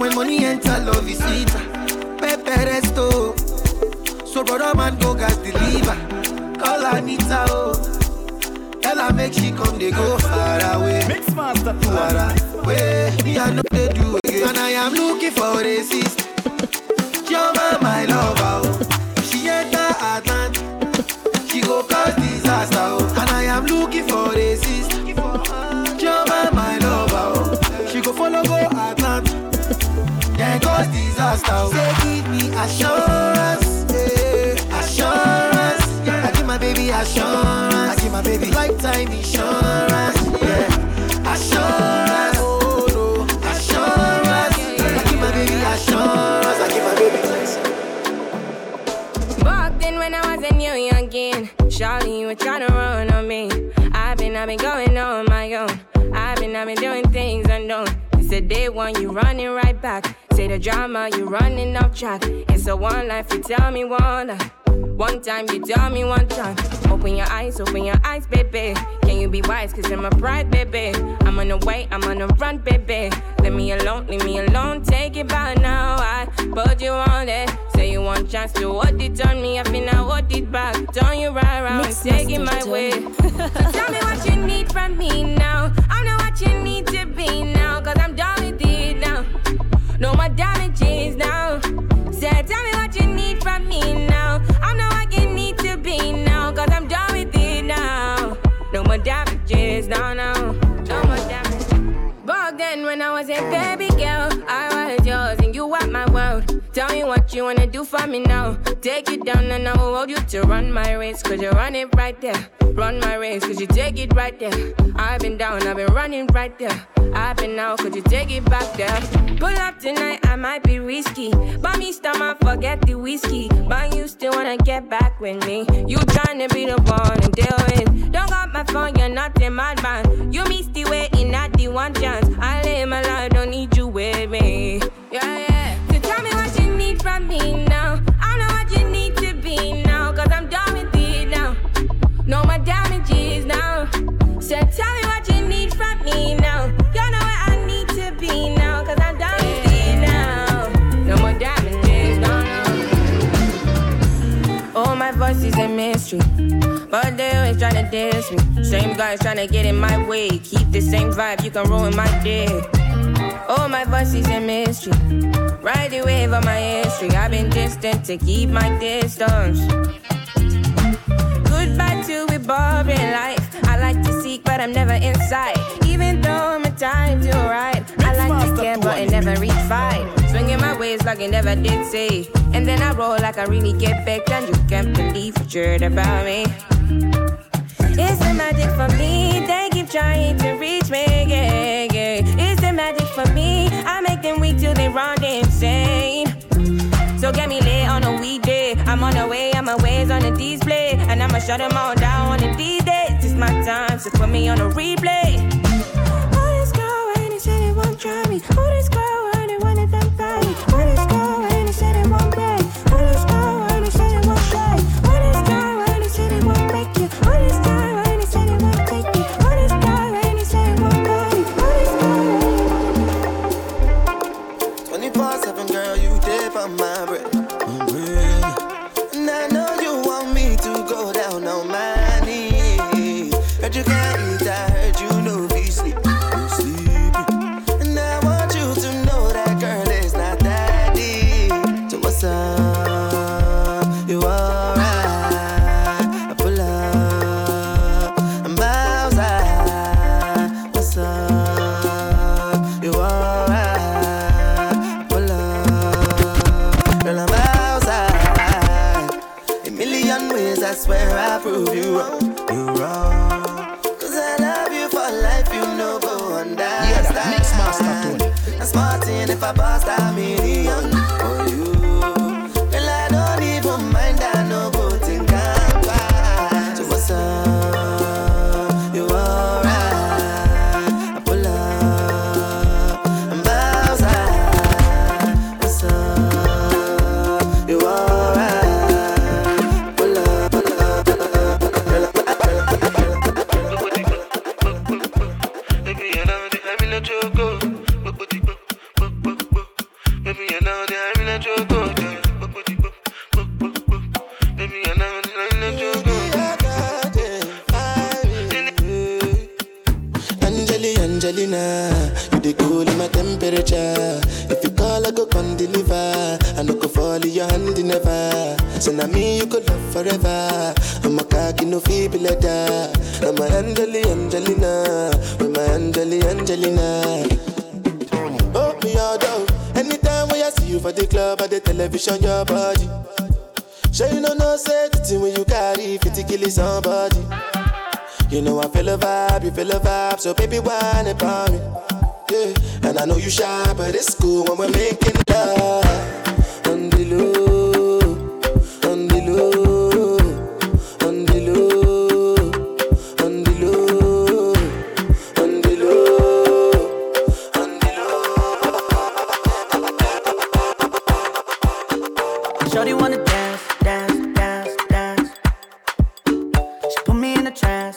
When money enter, love is eater. Pepe resto. So brother man go gas deliver. Call Anita, oh. Tell her make she come, they go far away. Mixmaster far away. Me I know they do again. And I am looking for a sister. Jova my lover, oh. She enter Atlanta. She go cause disaster, oh. And I am looking for a sister. Jova my lover, oh. She go follow go Atlanta. Then cause disaster, oh. Say give me assurance, yeah. Assurance, yeah. I give my baby assurance. I give my baby lifetime insurance, yeah. Assurance, oh no. Assurance, yeah. I give my baby assurance. I give my baby lifetime. Walked in when I was in New York again. Charlie, you were trying to run on me. I've been going on my own. I've been doing things unknown. It's the day one, you running right back. Say the drama, you running off track. It's a one life, you tell me one life. One time, you tell me one time. Open your eyes, baby. Can you be wise, cause I'm a pride, baby. I'm on the way, I'm on the run, baby. Leave me alone, take it back now. I put you on it. Say you want chance to hold it on me. I think I hold it back. Turn you right around, and take it my way. So tell me what you need from me now. I know what you need to be now, cause I'm done with it now. No more damages now. Say, tell me what you need from me now. I know what you need to be now, cause I'm done with it now. No more damages now, no. No more damages. Back then when I was a baby girl, I was yours and you were my world. Tell me what you wanna do for me now. Take it down and I will hold you to run my race, cause you run it right there. Run my race, cause you take it right there. I've been down, I've been running right there. I've been out, could you take it back there? Pull up tonight, I might be risky. Buy me stomach, forget the whiskey. But you still wanna get back with me. You tryna be the one and deal with. Don't got my phone, you're not a madman. You missed the way, and not the one chance. I live my life, don't need you with me. Yeah, yeah. So tell me what you need from me now. I know what you need to be now, cause I'm done with it now. No more damages now. So tell me what you need from me now. You know where I need to be now, cause I'm done with it now. No more damages, no. Oh, my voice is a mystery, but they always tryna diss me. Same guys tryna get in my way. Keep the same vibe, you can ruin my day. Oh, my voice is a mystery. Ride the wave of my history. I've been distant to keep my distance. Goodbye to evolving life. I like to seek, but I'm never inside. Even though I'm a time to ride, I like to get, but I never reach fight. Swinging my ways like I never did say. And then I roll like I really get back, and you can't believe what you heard about me. It's the magic for me. They keep trying to reach me. Yeah, yeah. It's the magic for me. I make them weak till they run insane. So get me late on a weekday. I'm on the way, and my ways on the display. And I'ma shut them all down on these days. It's my time, so put me on a replay. Oh, this girl, and they said it won't try me. Oh, this girl, and they wanted them by me. Oh, this girl, and they said it won't pay. Oh, this girl, and they said it won't try. Oh, this girl, and they said it won't make you. Oh, this girl, and they said it won't take you. Oh, this girl, and they said it won't buy me. Oh, this girl, and 24/7, girl, you dip on my breath. Angelina, you dey cool in my temperature. If you call, I go come deliver. I no go fall in your hand never. So now me you could love forever. I'm a cocky no feeble letter. I'm a Angelina, with my Angelina. Oh me all down. Anytime when I see you for the club or the television, your body. Sure you know no safety when you carry 50 kill somebody. You know I feel a vibe, you feel a vibe, so baby whine about me, yeah. And I know you shy, but it's cool when we're making love. On the low, on the low, on the low, on the low, on the low, on the low. Shorty wanna dance, dance, dance, dance. She put me in a trance.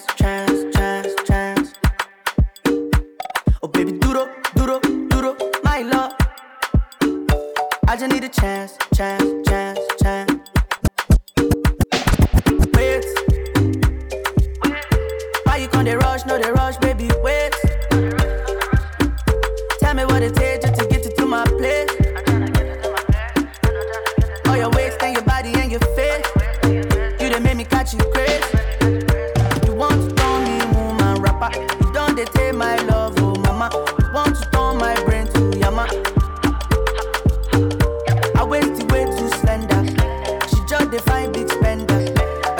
I just need a chance, chance, chance, chance. Wait, why you can't they rush, no they rush, baby, wait. Tell me what it takes just to get you to my place. All your waist and your body and your face, you done made me catch you crazy. You want to throw me, woman, rapper, you done they take my love, oh mama. You want to throw my brain to yama. They find big spender.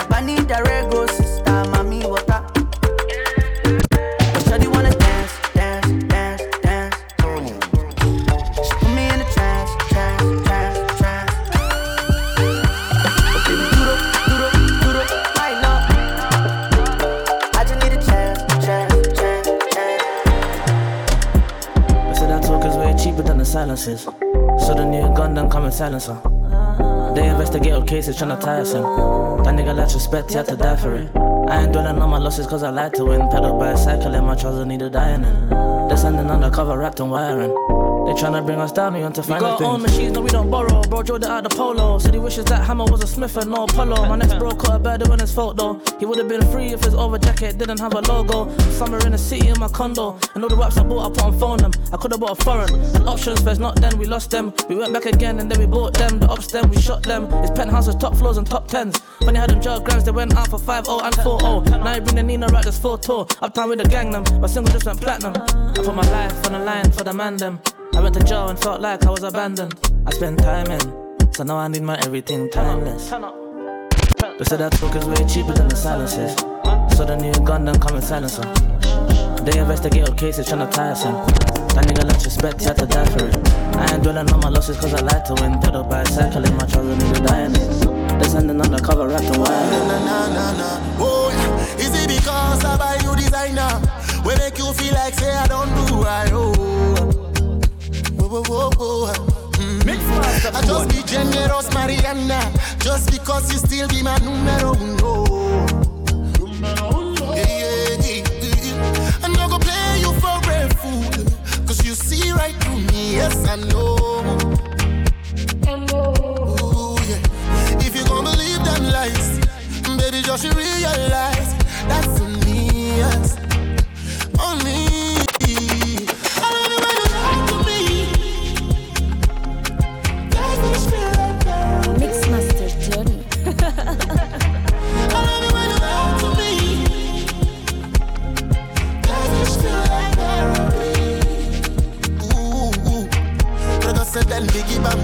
I need a rego sister, mommy water. But shawty wanna dance, dance, dance, dance. She put me in a trance, trance, trance, trance. But baby, duro, duro, duro, my love. I just need a chance, chance, chance, chance. I said that talk is way cheaper than the silence is. So the new gun done come and silence her. They investigate all cases tryna tie us in. That nigga lacks respect, he had to die for it. I ain't dwelling on my losses cause I like to win. Pedal by a cycle and my trousers need a dyeing in. They're sending undercover wrapped in wiring. They tryna bring us down, we want to find things. We got our own machines, no we don't borrow. Bro Jordan out the polo. Said he wishes that hammer was a Smith and no Apollo. My next bro caught a bird on his fault though. He would've been free if his over jacket didn't have a logo. Summer in the city in my condo. And all the raps I bought I put on phone them. I could've bought a foreign. And options first, not then, we lost them. We went back again and then we bought them. The ops then, we shot them. His penthouse was top floors and top tens. When they had them jug grams, they went out for 5-0 and 4-0. Now you bring the Nina right, that's 4-tour. Uptown with the gang them, my single just went platinum. I put my life on the line for the man them. I went to jail and felt like I was abandoned. I spent time in, so now I need my everything timeless. They said that talk is way cheaper than the silences. So the new gun done come and silence them. They investigate all cases tryna tie us in. That nigga lacks respect, he had to die for it. I ain't dwelling on my losses cause I like to win. Dead or by a cycle in my trouble, nigga dying in. They're sending undercover wrapped in wire. Oh, yeah. Is it because I buy you designer? When make you feel like say I don't do right, oh. I just be generous, Mariana. Just because you still be my numero uno. I'm not gonna play you for a fool. Cause you see right through me, yes I know. Ooh, yeah. If you gon' believe them lies, baby, just realize that's me, yes. Only. Biggie bam,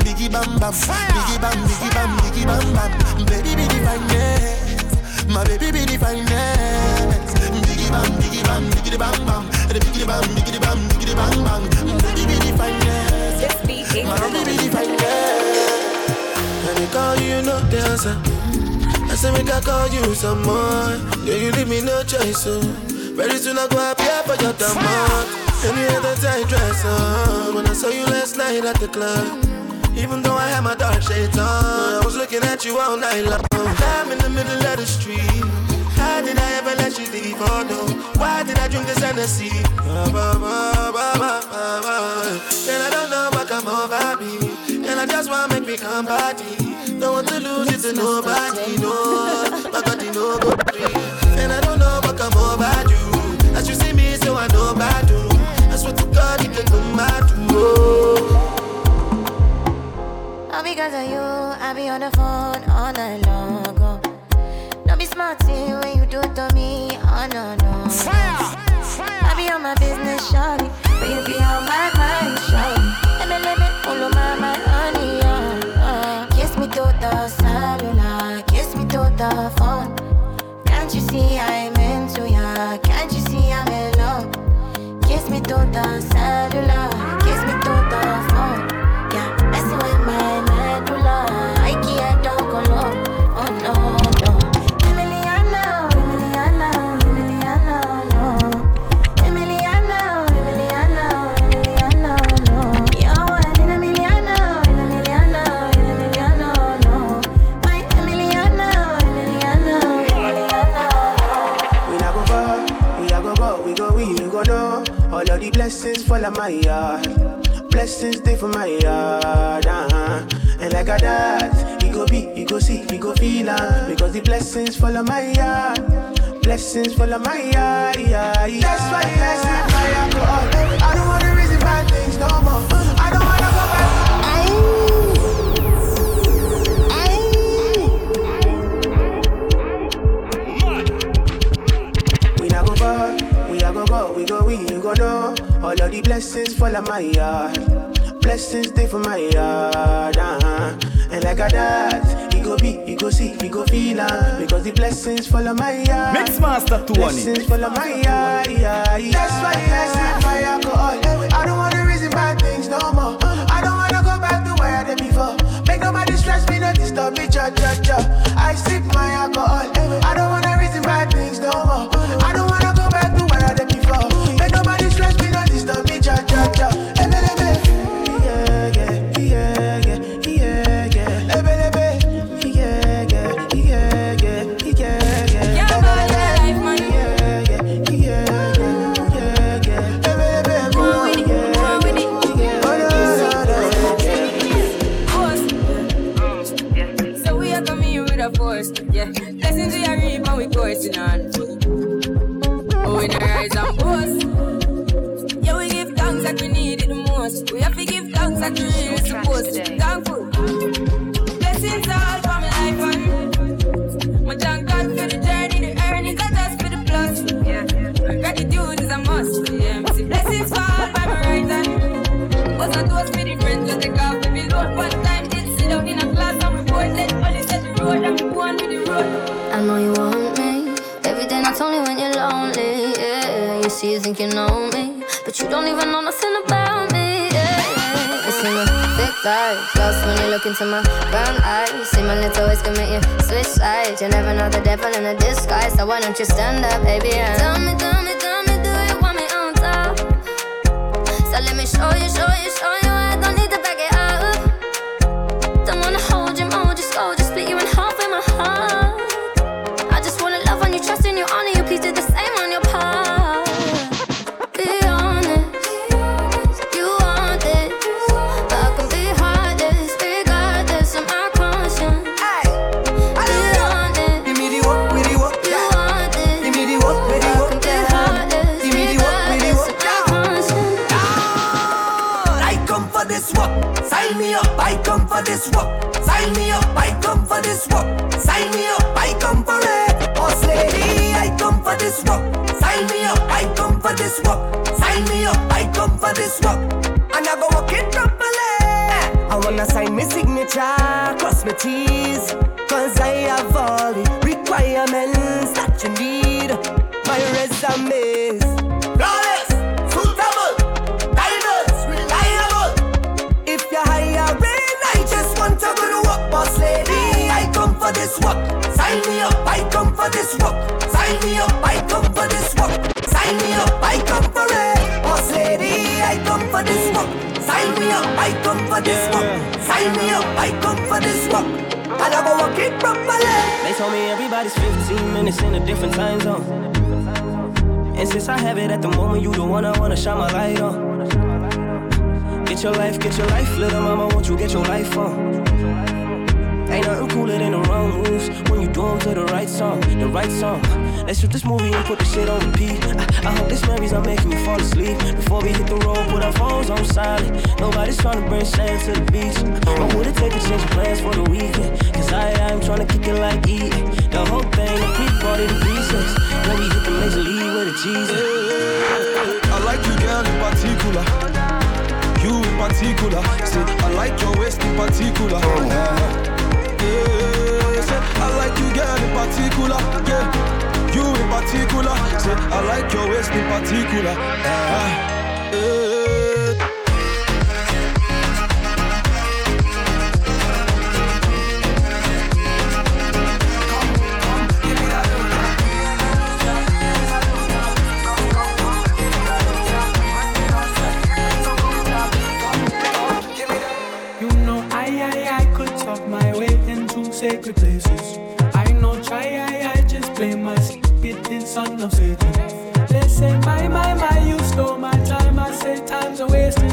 biggie bam bam. Biggie bam, biggie bam, biggie bam bam. Baby be the finest, my baby be the finest. Biggie bam, biggie bam, biggie bam bam. The biggie bam, biggie bam, biggie bam bam. Baby be the finest, my baby be the finest. Let me call you no dancer. I say make I call you some more. Yeah, you leave me no choice, so very soon I go up here for your damn. Any other tight dress on. When I saw you last night at the club, even though I had my dark shades on, I was looking at you all night long. I'm in the middle of the street. How did I ever let you leave? Oh no, why did I drink this Hennessy? Then I don't know what come over me. I just want to make me come party. Don't want to lose it to nobody, no. My body no go free. And I don't know what come over you. As you see me, so I know about you. I swear to God, it can come out you. All because of you, I be on the phone all night long ago. Don't be smart when you do it to me, oh no, no. Fire. I be on my business, shawty, but you be on my mind, shawty. Follow my honey, kiss me to the cellular, kiss me to the phone. Can't you see I'm into ya? Can't you see I'm in love? Kiss me to the cellular, kiss me to the phone. Yeah, that's where my medulla, I can't talk alone. Oh no. The blessings fall on my yard. Blessings stay for my yard. And like a dad, you go be, you go see, you go feel. Because the blessings fall on my yard. Blessings fall on my yard. That's why I said my alcohol. I don't want to reason bad things no more. I don't want to go back. We not go back. We go, we you go no. All of the blessings fall on my yard. Blessings stay for my yard. And like a dad, you go be, you go see, you go feel. Because the blessings fall on my yard. Mix master to one. Blessings fall on my yard. That's why I said my alcohol. I don't want to reason bad things no more. I don't want to go back to where I did before. Make nobody stress me, not disturb me. I sip my alcohol. I don't want to reason bad things no more. I don't want to go back to where I did before. Make nobody stress me, not disturb me. Into my brown eyes, see my lips always commit you switch sides. You never know the devil in a disguise, so why don't you stand up, baby? And tell me, do you want me on top? So let me show you, I don't need to back it up. Don't wanna hold your mold, just go, just split you in half in my heart. I just wanna love on you, trust in you, honor you, please do the same on your part. Be honest, you want it. This work. Sign me up, I come for this work. Sign me up, I come for it. Boss lady, I come for this work. Sign me up, I come for this work. Sign me up, I come for this work. And I go walk it properly. I wanna sign my signature, cross my T's, cause I have all the requirements that you need. My resume is this work. Sign me up, I come for this work. Sign me up, I come for this work. Sign me up, I come for it. Boss lady, I come for this work. Sign me up, I come for this work. Sign me up, I come for this work. And I go walk it properly. They told me everybody's 15 minutes in a different time zone. And since I have it at the moment, you the one I wanna shine my light on. get your life, little mama, won't you get your life on? Ain't nothing cooler than the wrong moves when you do them to the right song, the right song. Let's shoot this movie and put the shit on repeat. I hope these memories are making me fall asleep. Before we hit the road, put our phones on silent. Nobody's trying to bring sand to the beach. I wouldn't take a change of plans for the weekend, cause I'm trying to kick it like eat. The whole thing, the pre-party, the recess. When we hit the major league with a Jesus. I like you, girl, in particular. You in particular, say I like your waist in particular. Yeah, say I like you, girl, in particular. Yeah, you in particular, say I like your waist in particular. Sacred places. I know try, I just play my secret in son of Satan. They say, my, you stole my time. I say, time's a wasting.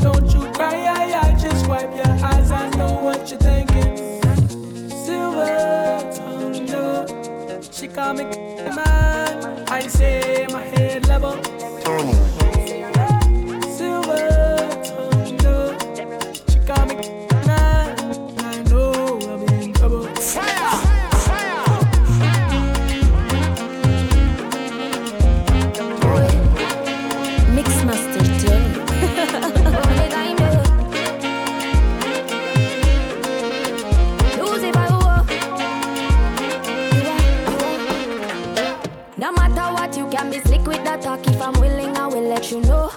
Don't you cry, I just wipe your eyes. I know what you're thinking. Silver tongue, no. She call me man. I say, my head level. Silver tongue, no. She call me man. I know I'm in trouble. If I'm willing, I will let you know.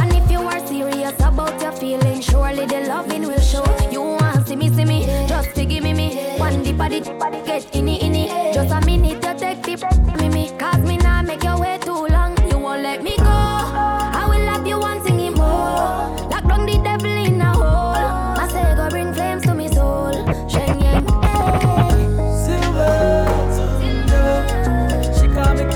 And if you are serious about your feelings, surely the loving will show. You want see me, just to give me. One dip, get inny. Just a minute, you take the me. Cause me now make your way too long. You won't let me go. I will love you one thing more. Lock down the devil in a hole. I say go bring flames to me soul. Sheng Yen, Silver, she call me.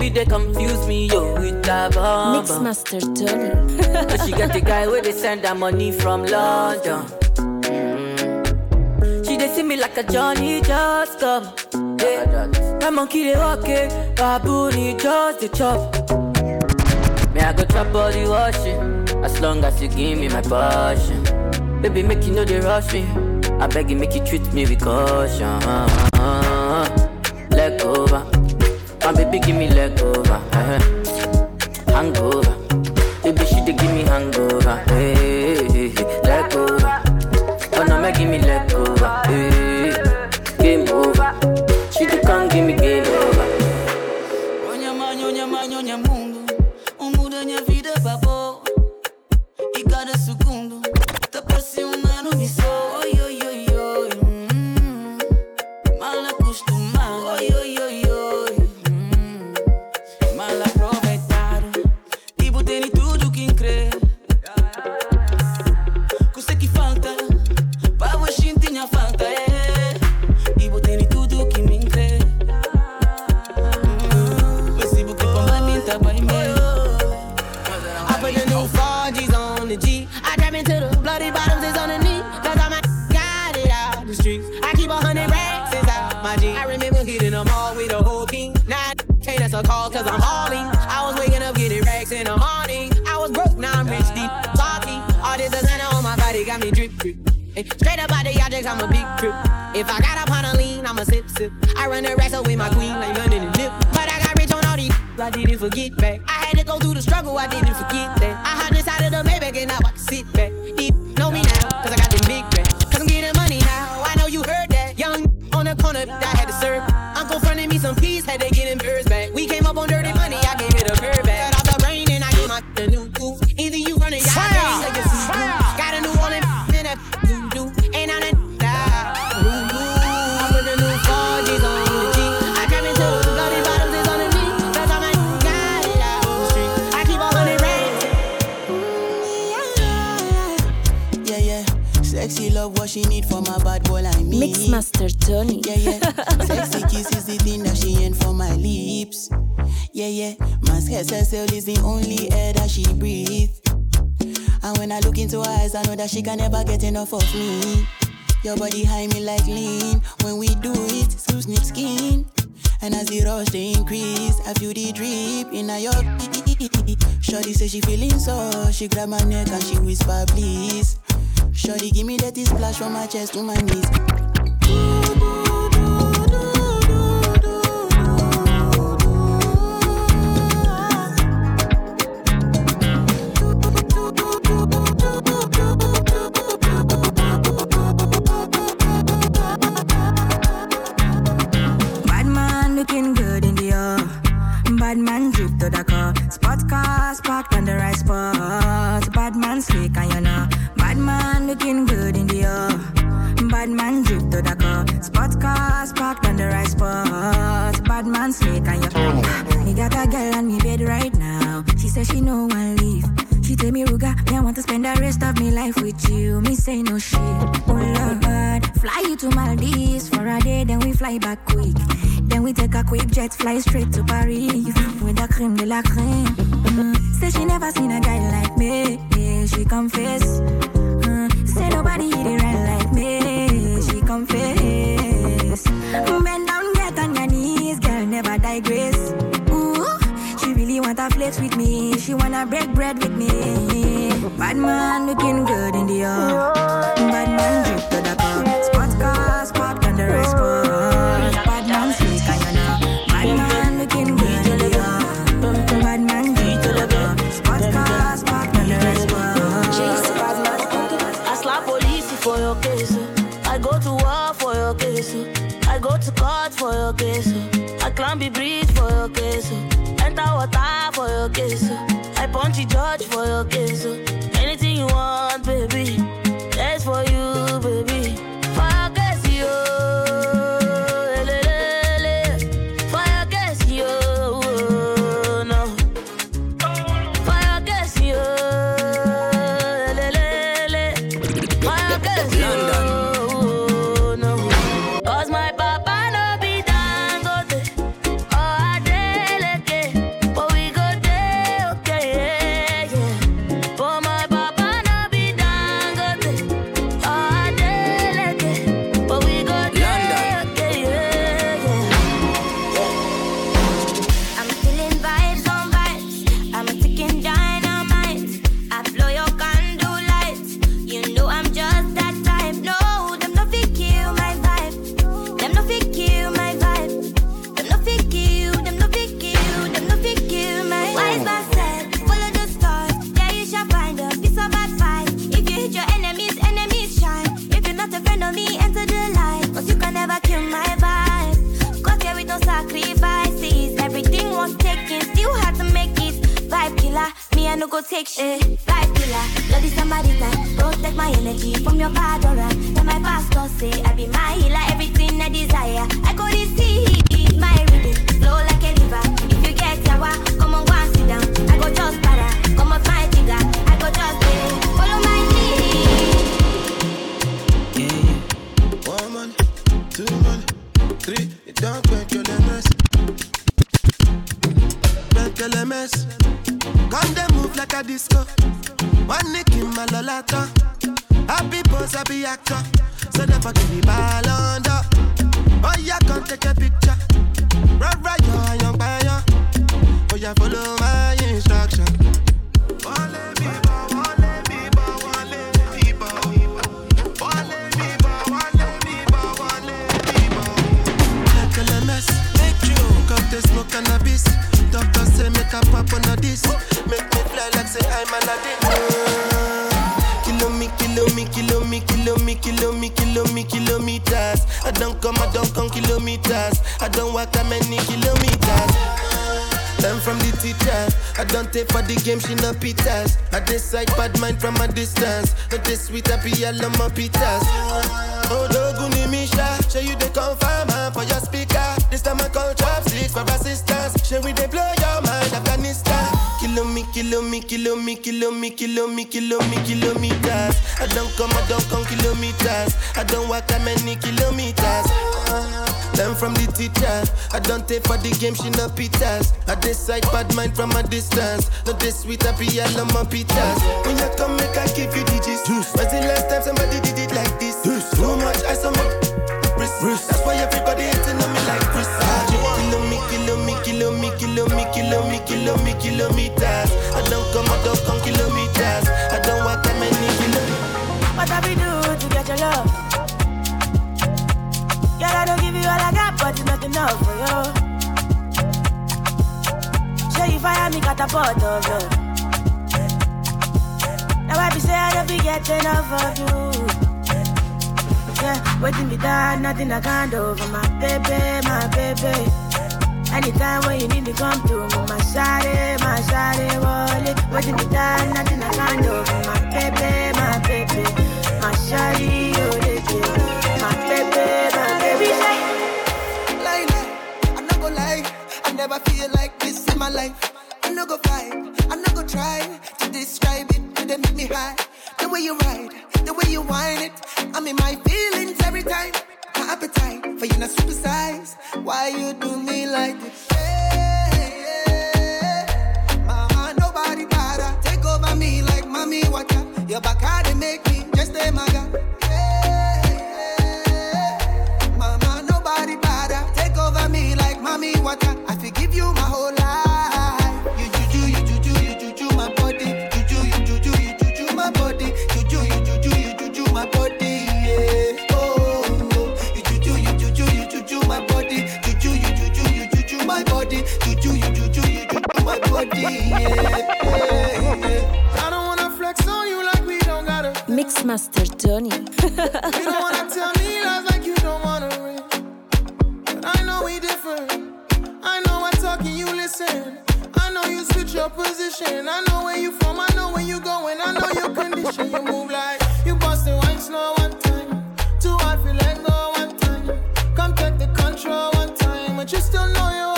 They confuse me, yo, with that bomb. Mixmaster Tony. She got the guy where they send her money from London. She they see me like a Johnny, just come. Yeah. My monkey, they okay, my booty just the chop. May I go trap body washing, as long as you give me my passion. Baby, make you know they rush me. I beg you, make you treat me with caution. Leg over. My baby give me leg over, hangover. Baby she dey give me hangover, hey, leg over. Oh no, me give me leg over, hey, game over. She dey come give me game over. Onya man, onya mundo, muda minha vida babou. E cada segundo tá apaixonando me só. Cause I'm hauling. I was waking up getting racks in the morning. I was broke, now I'm rich, deep, talking. All this designer on my body got me drip. Straight up out the objects, I'm a big trip. If I got up on a lean, I'm a sip. I run the racks up with my queen, like running the dip. But I got rich on all these, I didn't forget back. I had to go through the struggle, I didn't forget that. I hopped inside of the Maybach and now I can sit back. Deep, know me now, cause I got the big back. Cause I'm getting money now, I know you heard that. Young on the corner, I had to serve. Uncle fronted me some peas, had to get them birds back. We came up on dirty money, I gave it a bird back. Cut off the rain and I gave my new coupe. Either you running, y'all Sexy love, what she need for my bad boy like me. Mixmaster Tony. Yeah, yeah. Sexy kiss is the thing that she ain't for my lips. Yeah, yeah. My skin herself is the only air that she breathes. And when I look into her eyes, I know that she can never get enough of me. Your body high me like lean. When we do it, through snip skin. And as the rush they increase, I feel the drip in your pee. Shorty say she feeling so, she grab my neck and she whisper please. Shorty give me that splash from my chest to my knees. Bad man drip to the car. Sports cars parked on the right spot. Bad man slick and you know. Bad man looking good in the air. Bad man drip to the car. Sports cars parked on the right spot. Bad man slick and you know. Me got a girl on me bed right now. She said she no one leave. She tell me Ruga, me I want to spend the rest of me life with you. Me say no shit. Oh Lord, fly you to Maldives for a day, then we fly back quick. Then we take a quick jet, fly straight to Paris with the creme de la creme. Say she never seen a guy like me. Yeah, she confess. Say nobody hit it right like me. She confess. Bend down, get on your knees, girl, never digress. Want a flex with me, she wanna break bread with me. Bad man looking good in the air. Bad man drip to the cup. Sports car, spot on the rest spot. Bad man slick and you know. Bad man looking good in the air. Bad man drip to the cup. Sports car, spot on the rest spot. I slap police for your case. I go to war for your case. I go to court for your case. I climb the bridge for your case. Water for your case, I punch the judge for your case. Anything you want, baby, that's for you, baby. Fire case, yo, fire case, yo, no. Fire case, yo, fire case, yo, no. 'Cause my papa no be Dangote. Take shit, vibe killer, bloody Samaritan. Protect my energy from your bad aura. That my pastor say I be my healer, everything I desire. I go to see my reading, flow like a river. If you get yawa, come on, go and sit down. I go just para, come on, my jigger. I go just say, follow my lead. Yeah. 1 man, 2 man, 3. It don't quench your lemons. Quench your lemons. Come they move like a disco. One nick in my lolata. Happy pose, happy actor. So never give me ball under. Oh yeah, come take a picture. Rub right your young buyer. Oh yeah, follow my instruction. Like a LMS. Make you come to smoke cannabis. Doctor say make a pop on a this. Make me fly like say I'm an addict. Kilometers. I don't come kilometers. I don't walk that many kilometers. Time from the teacher. I don't take for the game, she no pitas. I decide bad mind from a distance. But this sweet happy, I love my pitas. Oh, Doguni Misha. Show you the confirm for your speaker. This time I call chopsticks for assistance. Show we they blow your mind, Afghanistan. Kilometers. I don't come kilometers. kilometers. I don't walk that many kilometers. Learn from the teacher. I don't take for the game, she no pitas. I decide bad mind from a distance. Not this sweet, I be all on my pitas. When you come, make I give you digits. Was the last time somebody did it like this? Too much ice on my wrist. That's why everybody hating on me like Chris. Kilometers. I don't come, I don't come kilometers. I don't walk that many kilometers. What have we do to get your love? Girl, I don't give you all I got, but it's not enough for you. Show you fire me, catapult of you. Now I be say I don't be getting enough of you. Yeah, waiting me down, nothing I can't do over my baby, my baby. Anytime when you need me, come through. My shawty, wallet. Waiting me down, nothing I can't do. My baby, my shawty, oh, baby. My baby, I'm not gonna lie, I never feel like this in my life. I'm not gonna fight, I'm not gonna try to describe it, but they make me high. The way you ride, the way you whine it, I'm in my feelings every time. My appetite for you not supersize. Why you do me like this? Yeah, yeah. Mama, nobody gotta take over me like mommy water. Your Bacardi make me just a maga. Yeah, yeah. Mama, nobody gotta take over me like mommy water. I forgive you my whole life. You do, you do, you do, you do my body. You do, you do, you do, you do my body. You do, you do, you do, you do my body. Yeah. I don't wanna flex on you like we don't gotta. Mixmaster Tony. You don't wanna tell me lies like you don't wanna read. But I know we differ. I know I talk and you listen. I know you switch your position. I know where you from, I know where you going. I know your condition. You move like you busted once, no one time. Too hard for let go one time. Come take the control one time, but you still know you.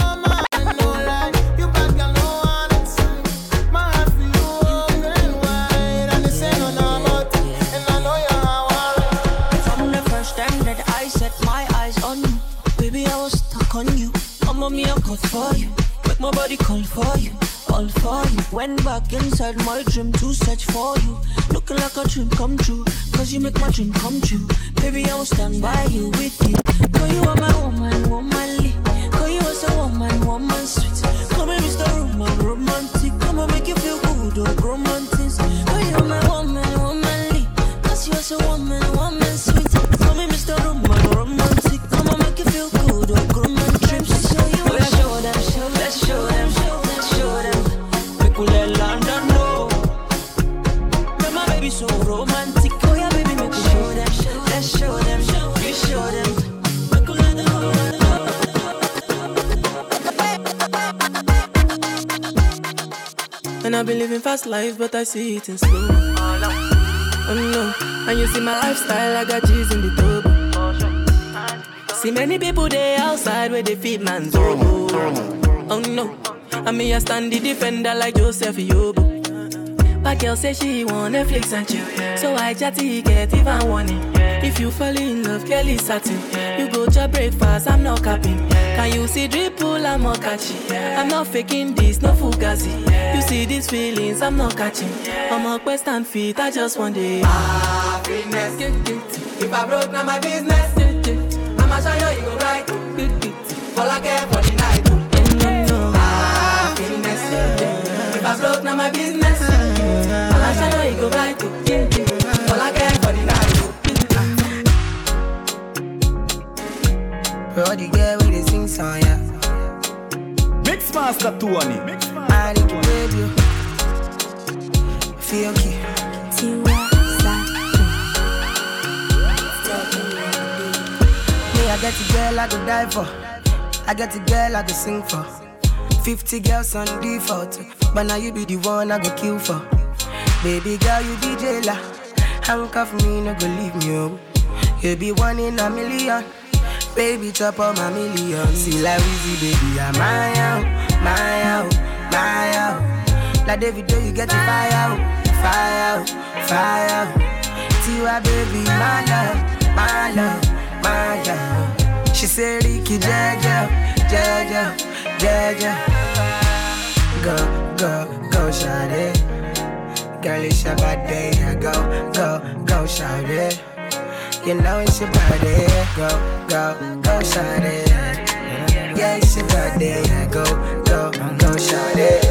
Me I call for you, make my body call for you, all for you. Went back inside my dream to search for you, looking like a dream come true, cause you make my dream come true. Baby, I will stand by you with it. Girl, you are my woman, womanly. Girl, you are so woman, woman sweet. Come and Mr. Roman, romantic. Come and make you feel good, oh, romantics. Girl, you are my woman, womanly. Cause you are so woman, woman sweet. Come and Mr. Roman, romantic. Come and make you feel good, oh, romantics. Let's show them, let's show them. Make we let London know. Make my baby so romantic. Oh yeah, baby, make we show them. Let's show them, you show them. Make we let them know. And I've been living fast life, but I see it in slow. Oh no, and you see my lifestyle, I got cheese in the tub. See many people they outside where they feed man's own. Oh no, I mean I stand the defender like Joseph Yobo. But girl say she want Netflix and chill, yeah. So I chatty get even warning, yeah. If you fall in love, Kelly satin, yeah. You go to breakfast, I'm not capping, yeah. Can you see dripple, I'm not catching, yeah. I'm not faking this, no fugazi, yeah. You see these feelings, I'm not catching, yeah. I'm a quest and fit, I just want it. Happiness, if I broke now my business. I show you, you go right. All I care for the night. Happiness. If I broke, now my business. All I show you, you go right. All I care for the night. All the girls with the sing song, yeah. Mixmaster Tony. I need to wait you. Feel okay. I get a girl I go die for. I get a girl I go sing for. 50 girls on default, but now you be the one I go kill for. Baby girl, you be jailer. Handcuff me, no go leave me home. You be one in a million. Baby, top of my million. See like Weezy, baby, I'm my out, my out, my out. Like David, do you get the fire out, fire out, fire out. But you are baby, my love, my love, my love. She said, Ricky, Jaja, Jaja, Jaja. Go, go, go, shout it. Girl, it's your birthday. Go, go, go, shout it. You know it's your birthday. Go, go, go, shout it. Yeah, it's your birthday. Go, go, go, shout it.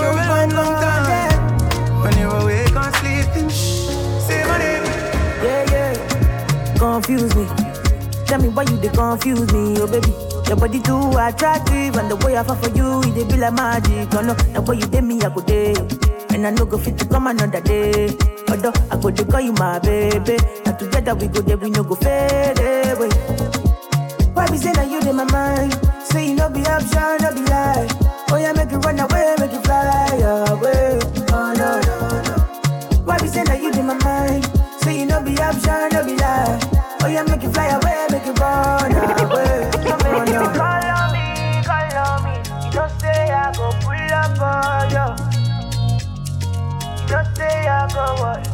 You're mine long time. When you're awake or sleeping, say my name. Yeah, yeah. Confuse me. Tell me why you they confuse me, oh baby. Your body too attractive, and the way I fall for you, it be like magic. Oh no, the way you did me, I go day. And I no go fit to come another day. Although I go to call you my baby. Now together we go there, we no go fade away. Why be say that you in my mind? Say you no be option, no be lie. Oh yeah, make you run away, make you fly away. Oh no, no, no. Why be say that you in my mind? Say you no be option, no be lie. Oh yeah, make you fly away, make you run away. Oh, no. Call on me, call on me. You don't say I go pull up on you. You don't say I go what?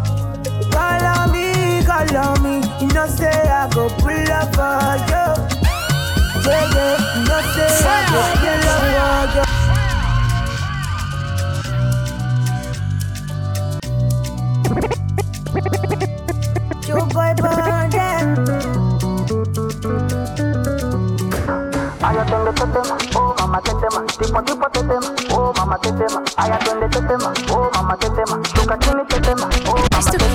Call on me, call on me. You don't say I go pull up on you. Yeah, yeah, you know, say I just feel love for you. Your boy born dead. I attend the tetem, oh mama tetem. Tipo tetem, oh mama tetem. I attend the tetem, oh mama tetem. Chuka chini tetem, oh mama tetem.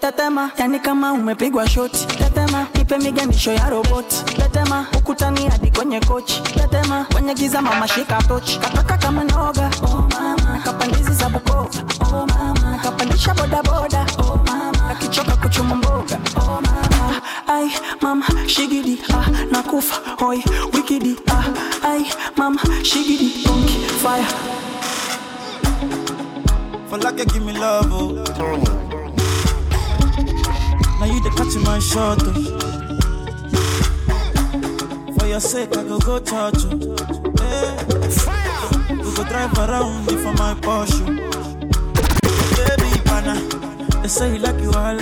Tetema, yani kama umepigwa shoti. Tetema, ipe miganisho ya roboti. Tetema, ukutani hadi kwenye kochi. Tetema, kwenye giza mama shika tochi. Kataka kama noga, oh mama. Kapandizi za Bukoba, oh mama. Kapandisha boda boda, oh mama. Akichoka kuchuma mboga, oh mama. Ai, mama, shigidi, ah, nakufa, hoi, wikidi, ah. Ai, mama, shigidi, donkey, fire. Falake give me love, oh. Now you the catch my shot, oh. For your sake I go touch you, hey. Fire! You go drive around me for my Porsche. Baby pana, they say you like you all, I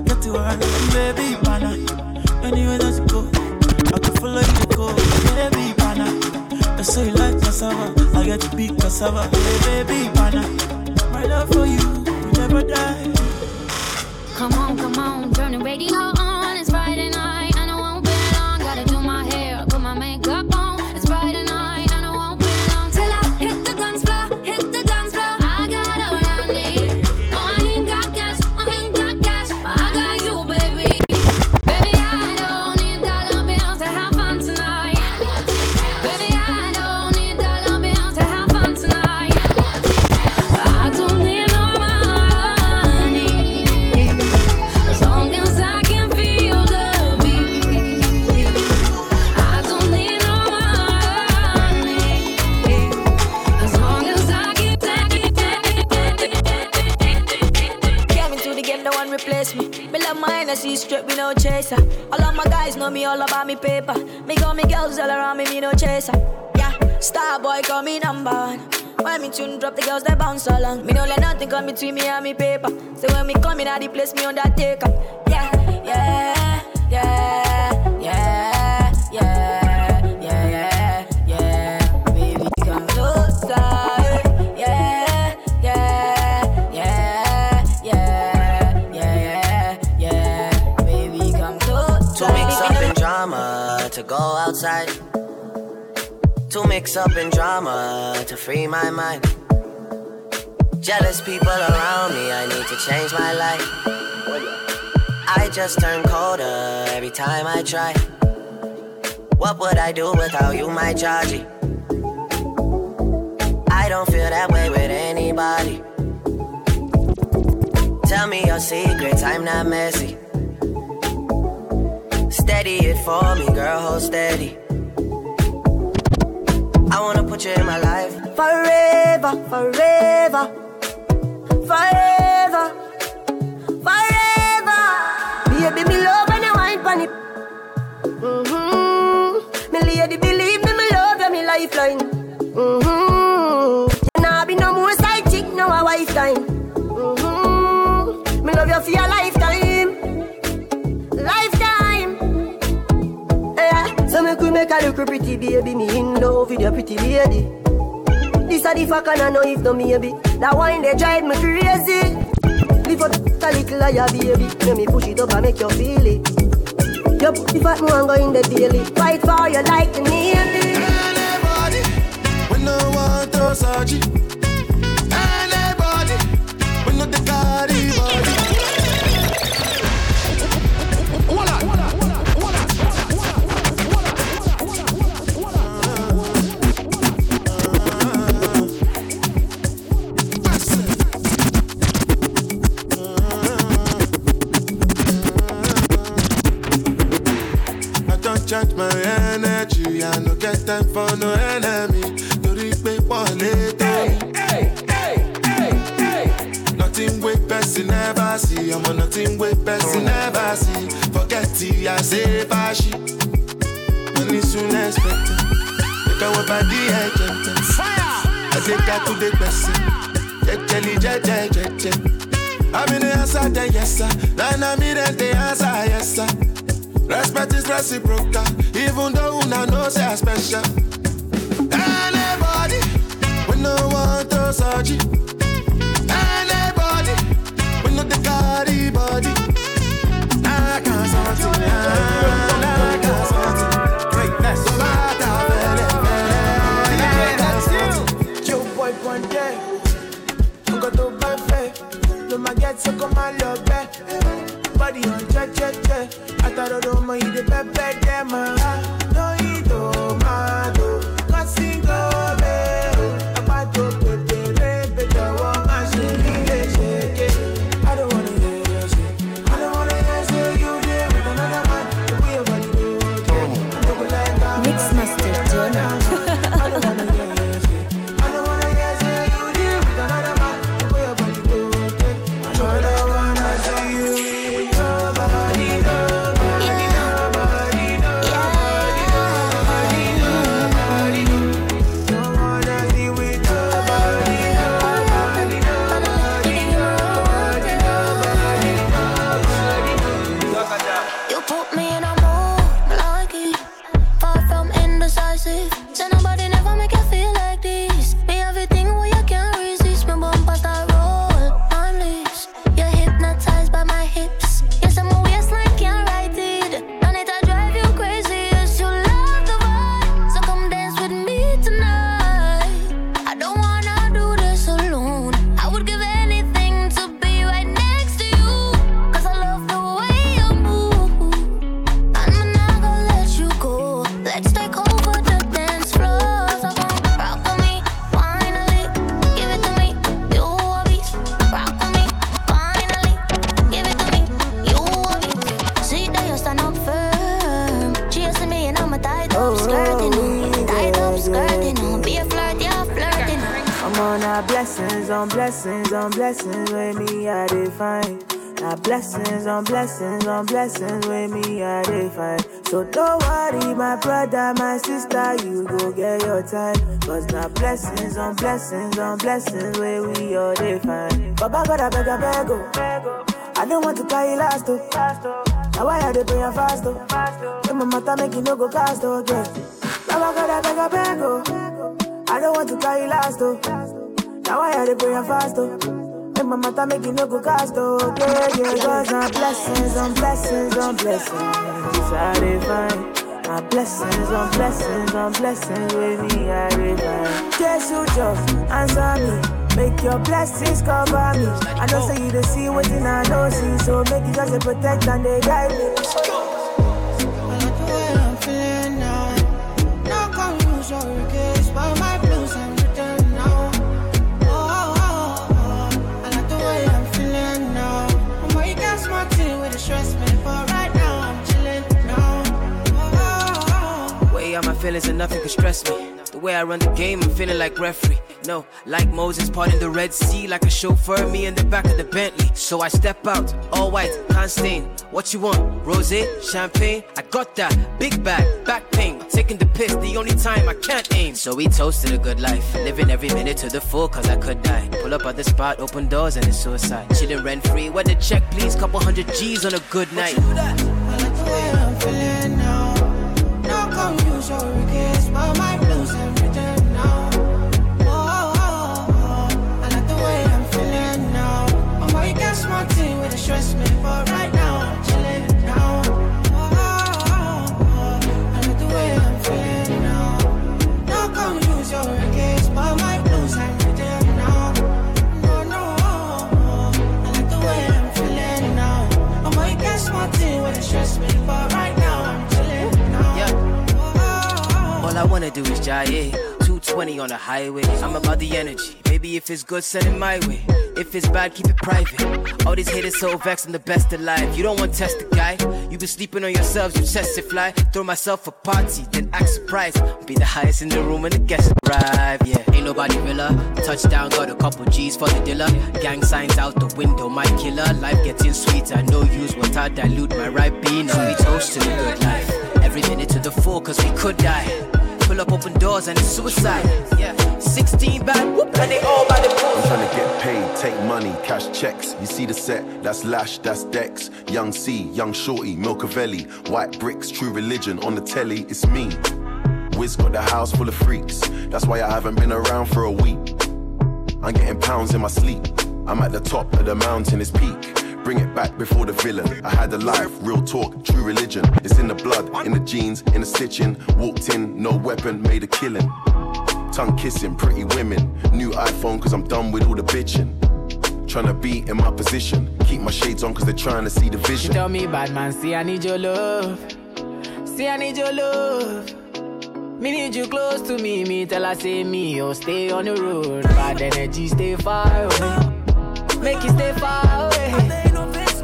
get you all. Baby pana, anywhere that you go I can follow you go. Baby pana, they say you like cassava, I get to big cassava. Hey, baby pana, my love for you will never die. Come on, come on, turn the radio on, it's Friday night, and I won't be long. Gotta do my hair, put my makeup on, it's Friday night, and I won't be long. Till I hit the dance floor, I got all I need. No, I ain't got cash, but I got you, baby. Baby, I don't need $1 bills to have fun tonight. Baby, I don't need $1 bills to have fun tonight. I don't need see straight, we no chaser. All of my guys know me, all about me paper. Me got me girls all around me no chaser. Yeah, star boy call me number one. When me tune drop, the girls they bounce along. Me no let nothing come between me and me paper. So when me come in, I the place me on that take up. Yeah, yeah, yeah, yeah, yeah, yeah, yeah, yeah. Baby, come closer. To go outside, to mix up in drama, to free my mind. Jealous people around me, I need to change my life. I just turn colder every time I try. What would I do without you, my Georgie? I don't feel that way with anybody. Tell me your secrets, I'm not messy. Steady it for me, girl, hold steady. I wanna put you in my life forever, forever, forever, forever. Baby, me love and I wine panic. Mm-hmm. Me lady, believe me, me love and me lifeline. Mm-hmm. Nah, be no more side chick, no a wife time. Mm-hmm. Me love you for your lifetime. So me could make a look pretty baby, me in love with your pretty lady. This a the fuck and I know if no maybe. That wine they drive me crazy. Lift up a little of your baby, let me push it up and make you feel it. You put the fat man go in the daily, fight for you like the Navy. Everybody, we no want to surgery. Anybody, we know the carry body. Charge my energy, I no get time for no enemy. No repay for later. Hey. Nothing with person never see. I'm on nothing with person never see. Forget it, I say bashi. Money soon expected. Look at what body I get. I take that to the person. Check. I'm in the answer, then yes sir. Then I'm in the answer, yes sir. Respect is reciprocal, even though una know say I special. Anybody, we no want to surgery. Anybody, we no dey carry body. I can't something, I can't something. Greatness, bad that's you. Yo boy, one day, I'm gonna do my faith. No man get sick on my love, body on check. I thought I don't mind the pepper, damn. No, you don't mind. Nothing goes better. I'm about to put the rabbit on my shake. I don't want to hear your shit. I don't want to hear you there with another man. We are going to do it. Mixmaster, I don't want to hear your shit. I don't want to hear you there with another man. We are going to do it. I don't want to hear you. Blessings with me, I define. Now blessings with me, I define. So don't worry, my brother, my sister, you go get your time. 'Cause now blessings where we all define. Baba God, I beg, I don't want to carry last though. Now why are they praying fast though? When my mother make you no go cast though again. Baba God, I beg, I don't want to carry last though. Now I had to pray fast though. Make my mother make it no go cast though. Yeah, 'cause I'm blessings. This I define. My blessings with me I define. Jesus, just answer me. Make your blessings cover me. I don't say you don't see what in I don't see, so make it just a protect and they guide me. I like the way I'm feeling now. Now come use your gaze by my blues and return now. Stress me for right now, I'm chilling now. Way out my feelings and nothing can stress me. The way I run the game, I'm feeling like referee. No, like Moses parting the Red Sea, like a chauffeur, me in the back of the Bentley. So I step out, all white, can't stain. What you want, rosé, champagne? I got that, big bag, back pain. Taking the piss, the only time I can't aim. So we toasted a good life, living every minute to the full, 'cause I could die. Pull up at the spot, open doors and it's suicide. Chilling rent free, weather check please, couple hundred G's on a good night. I like the way I'm feeling now. Now come use your regrets, but my blues and return now. I like the way I'm feeling now. I'm why you got smart team with the stress me for right now. I'm chilling now. I like the way I'm feeling now. Now come use your regrets, but my blues. CIA. 220 on the highway. I'm about the energy. Baby, if it's good, send it my way. If it's bad, keep it private. All these haters so vexed, I'm the best alive. You don't want to test the guy. You been sleeping on yourselves, you chest it fly. Throw myself a party, then act surprised. Be the highest in the room when the guests arrive, yeah. Ain't nobody realer. Touchdown, got a couple G's for the dealer. Gang signs out the window, my killer. Life getting sweet, I know use what I dilute my Ribena. So we toast to the good life. Every minute to the full, cause we could die. Pull up open doors and it's suicide, yeah. 16 bad, whoop, and they all by the pool. I'm trying to get paid, take money, cash checks. You see the set, that's Lash, that's Dex. Young C, Young Shorty, Milcavelli. White bricks, True Religion, on the telly, it's me. Wiz got the house full of freaks. That's why I haven't been around for a week. I'm getting pounds in my sleep. I'm at the top of the mountain, it's peak. Bring it back before the villain. I had a life, real talk, True Religion. It's in the blood, in the jeans, in the stitching. Walked in, no weapon, made a killing. Tongue kissing, pretty women. New iPhone, cause I'm done with all the bitching. Tryna be in my position. Keep my shades on, cause they're trying to see the vision. She tell me, bad man, see I need your love. See I need your love. Me need you close to me. Me tell her, say me, oh, stay on the road. Bad energy, stay far away. Make you stay far away.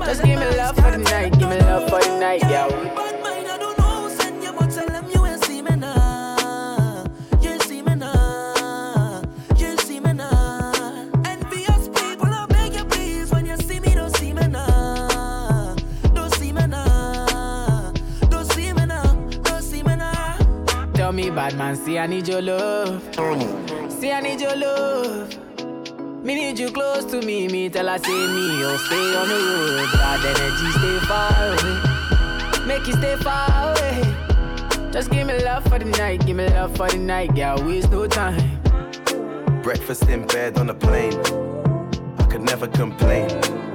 Just give me love for the night, give me love for the night, yeah. Bad mind, I don't know who sent you, but tell them you ain't see me now. You ain't see me now. You ain't see me now. Envious people, I beg you please, when you see me, don't see me now. Don't see me now. Don't see me now. Don't see me now. Tell me, bad man, see I need your love. See I need your love. Me need you close to me, me tell her say me, oh stay on the road. Bad energy, stay far away. Make you stay far away. Just give me love for the night, give me love for the night, yeah, waste no time. Breakfast in bed on a plane, I could never complain.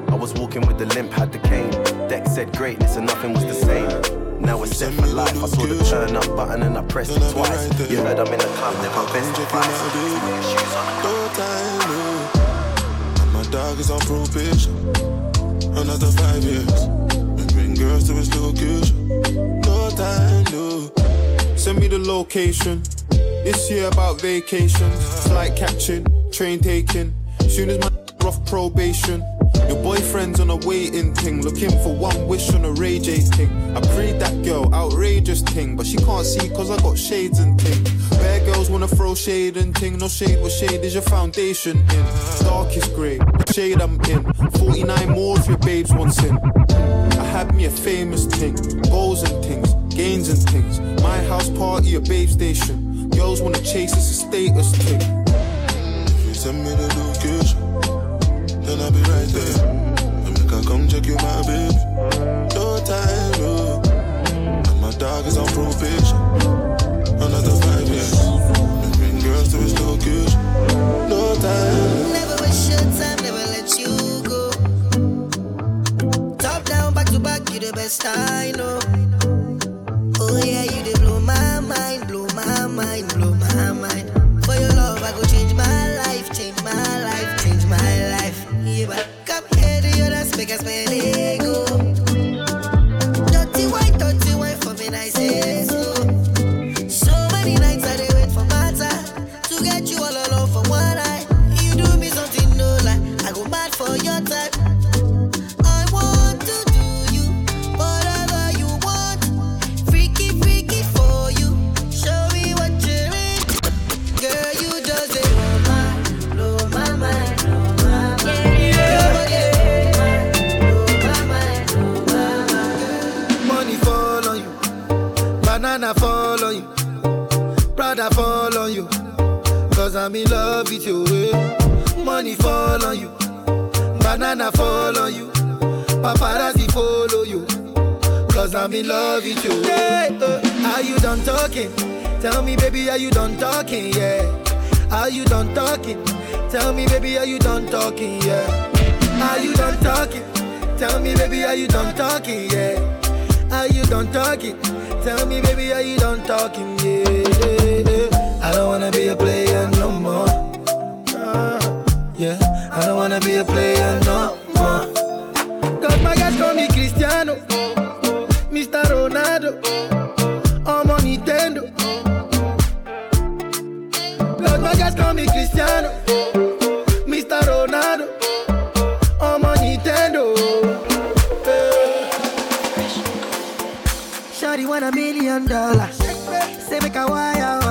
I was walking with the limp, had the cane. Deck said greatness and nothing was the same. Now it's set for life, I saw the turn up button and I pressed it twice. You heard I'm in the club, they're my best advice. Shoes on the door time. And my dog is on probation. Another 5 years. And bring girls to his location. No time, no. Send me the location. This year about vacation. Flight catching, train taking. Soon as my off probation. Your boyfriend's on a waiting thing, looking for one wish on a Ray J thing. I prayed that girl, outrageous thing, but she can't see cause I got shades and thing. Bare girls wanna throw shade and thing, no shade, what shade is your foundation in? Darkest grey, shade I'm in, 49 more if your babes once in. I had me a famous thing, goals and things, gains and things. My house party, a babe station, girls wanna chase, it's a status thing. If you send me the location, then I'll be right there. I make her come check you, my babe. No time, no. And my dog is on probation. Another 5 years. And bring girls to his location. No time. Never waste your time, never let you go. Top down, back to back, you the best I know. Oh yeah, you did blow my mind, blow my mind, blow my mind. For your love, I go change my life, change my life, change my life. But come here to your ass, make us spend ego. Dirty wine for me, I say so. So many nights I did wait for my time to get you all alone for one night. You do me something, no lie, I go bad for your type. I want to do you whatever you want. Freaky, freaky for you. Show me what you're in. Girl, you just did blow my mind, blow my mind. Banana fall on you, brother fall on you, cause I'm in love with you. Money fall on you, banana fall on you, paparazzi follow you, cause I'm in love with you. Hey, are you done talking? Tell me baby, are you done talking? Yeah. Are you done talking? Tell me baby, are you done talking? Yeah. Are you done talking? Tell me baby, are you done talking? Yeah. Are you done talking? Tell me, baby, are you done talking? Yeah, I don't wanna be a player no more. Yeah, I don't wanna be a player no more. Cause my guys call me Cristiano, Mr. Ronaldo, I'm on Nintendo. $1,000. Say make a wire.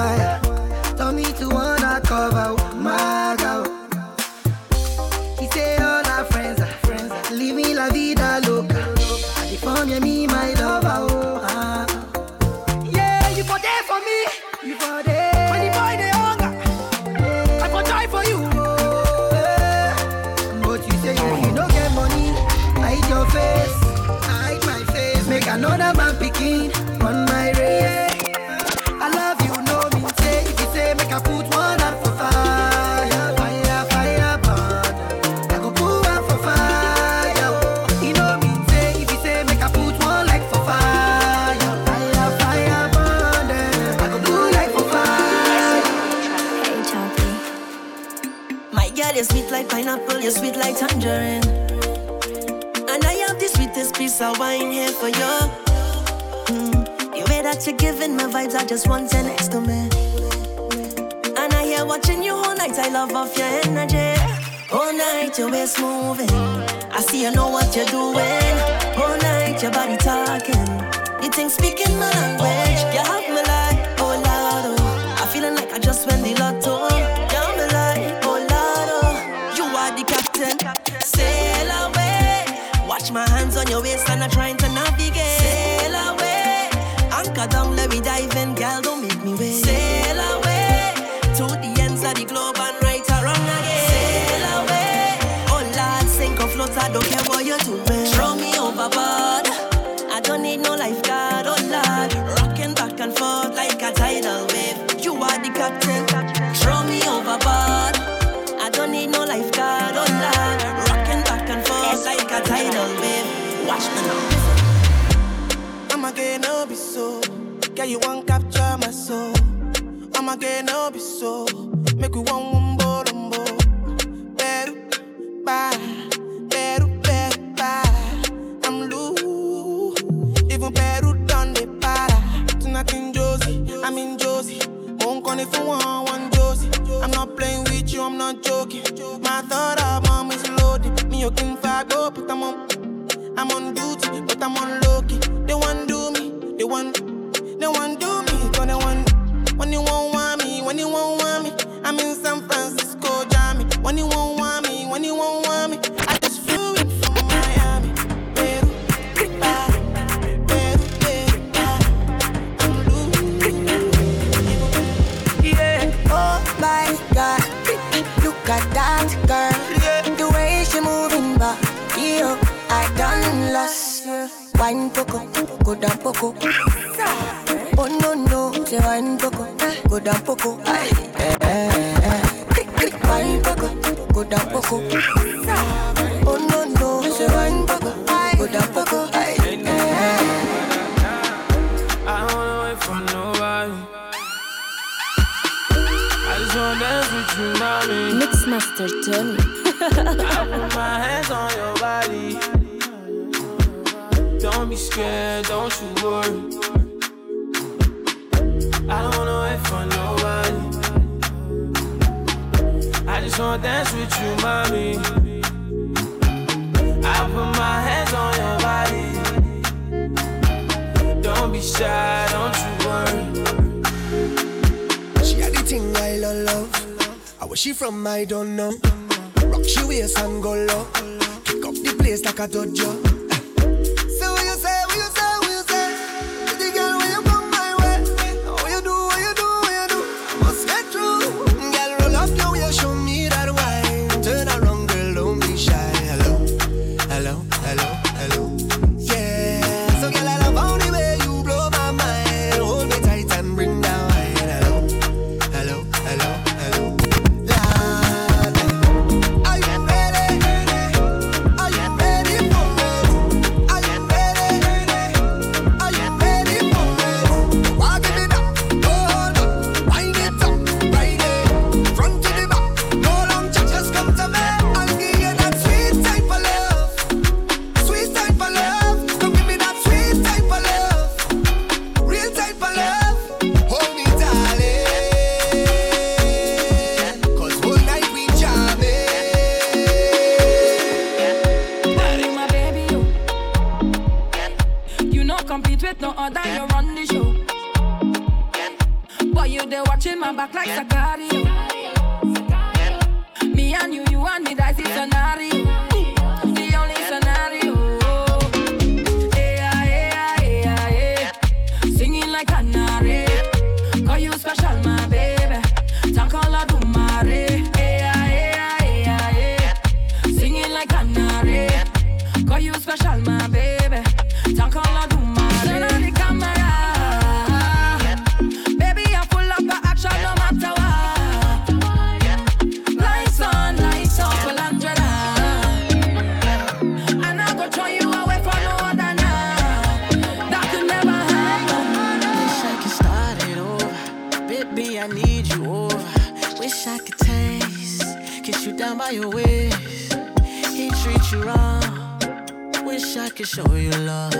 Tell me to wanna cover my girl. She say all her friends leave me la vida loca. I deform you, me my lover. Oh, yeah, you for there for me. You for there. Another man picking on my race. I love you, no mean say. If you say make a put one up for fire, burn. I go put one for fire. You know mean say. If you say make a put one like for fire, burn. I go put like for fire. My girl, you're sweet like pineapple, you're sweet like tangerine. This piece of wine here for you. The way that you're giving my vibes, I just want you next to me. And I hear watching you all night, I love off your energy. All night your waist moving, I see you know what you're doing. All night your body talking, you think speaking my language. You have me like, oh Lord, oh. I'm feeling like I just went the lotto. You have me like, oh Lord, oh. You are the captain, sail away. Watch my hands on your waist and I'm trying to navigate. Sail away, anchor down, let me dive in, girl, don't make me wait. Sail away, to the ends of the globe and right around again. Sail away, oh Lord, sink or float, I don't care what you do, man. Throw me overboard, I don't need no lifeguard, oh Lord. Rocking back and forth like a tidal wave, you are the captain. Throw me overboard, I don't need no lifeguard, oh Lord. Rocking back and forth like a tidal wave. Watch me now. I'ma get no be so. Yeah, you won't capture my soul. I'ma get no be so. Make you want one borombo. Beru, ba. Beru, beru, ba. I'm loose. Even Beru done the para. To nothing Josie, I'm in Josie. Won't call it for one Josie. I'm not playing with you, I'm not joking. My thought of mom is loaded. Me, you can fuck up, but I'm on duty, but I'm on low-key. They want do me, they want do me, cause they want. When you won't want me, I'm in San Francisco, Jammy. When you won't want me, I just flew in from Miami. Oh my God, look at that girl. The way she moving back, yo, I done lost. Wine poco, go down poco. Oh no, say wine poco, go down poco. Wine poco, go down poco. Oh no, say wine poco, go down poco. I don't wait for nobody. Mixmaster Tony. I put my hands on your body. Don't be scared, don't you worry. I don't wanna wait for nobody. I just wanna dance with you, mommy. I put my hands on your body. Don't be shy, don't you worry. She had the thing I love. How was she from? I don't know. Rock she waist and go low. Kick up the place like a dojo. So what you say? To the girl when you come my way. What you do? I must get through. Girl, roll up your waist, show me that wine. Turn around, girl, don't be shy. Hello. Yeah. So girl, I love how the way you blow my mind. Hold me tight and bring down wine. Hello. Compete with no other, you run the show. Chain my back like Sagario. Me and you, you and me, that's it, scenario. Your ways, he treats you wrong. Wish I could show you love.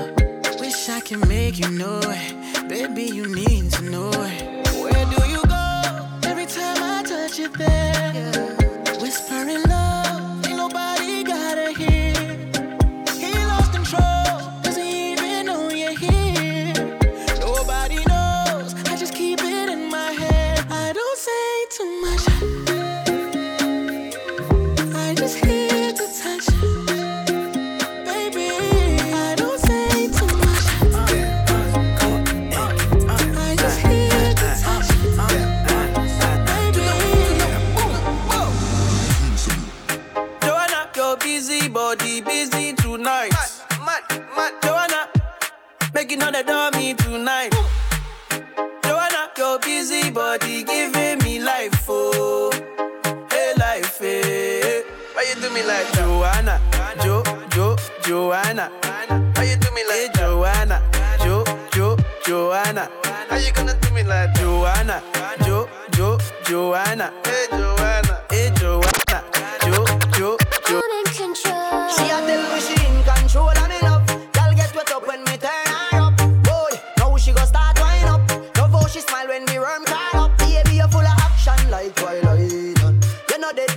Wish I could make you know it. Baby, you need to know it. Where do you go? Every time I touch you there, yeah. Whispering love, ain't nobody gotta hear. He lost control, doesn't even know you're here. Nobody knows, I just keep it in my head. I don't say too much.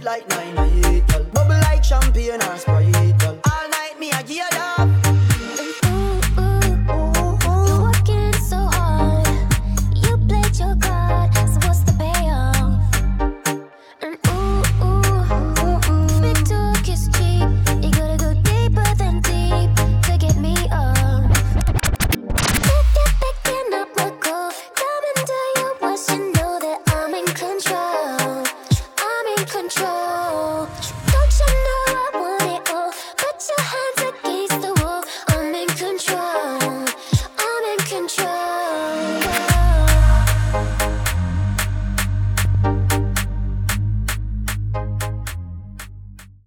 Like 9-8, bubble like champagne or Sprite.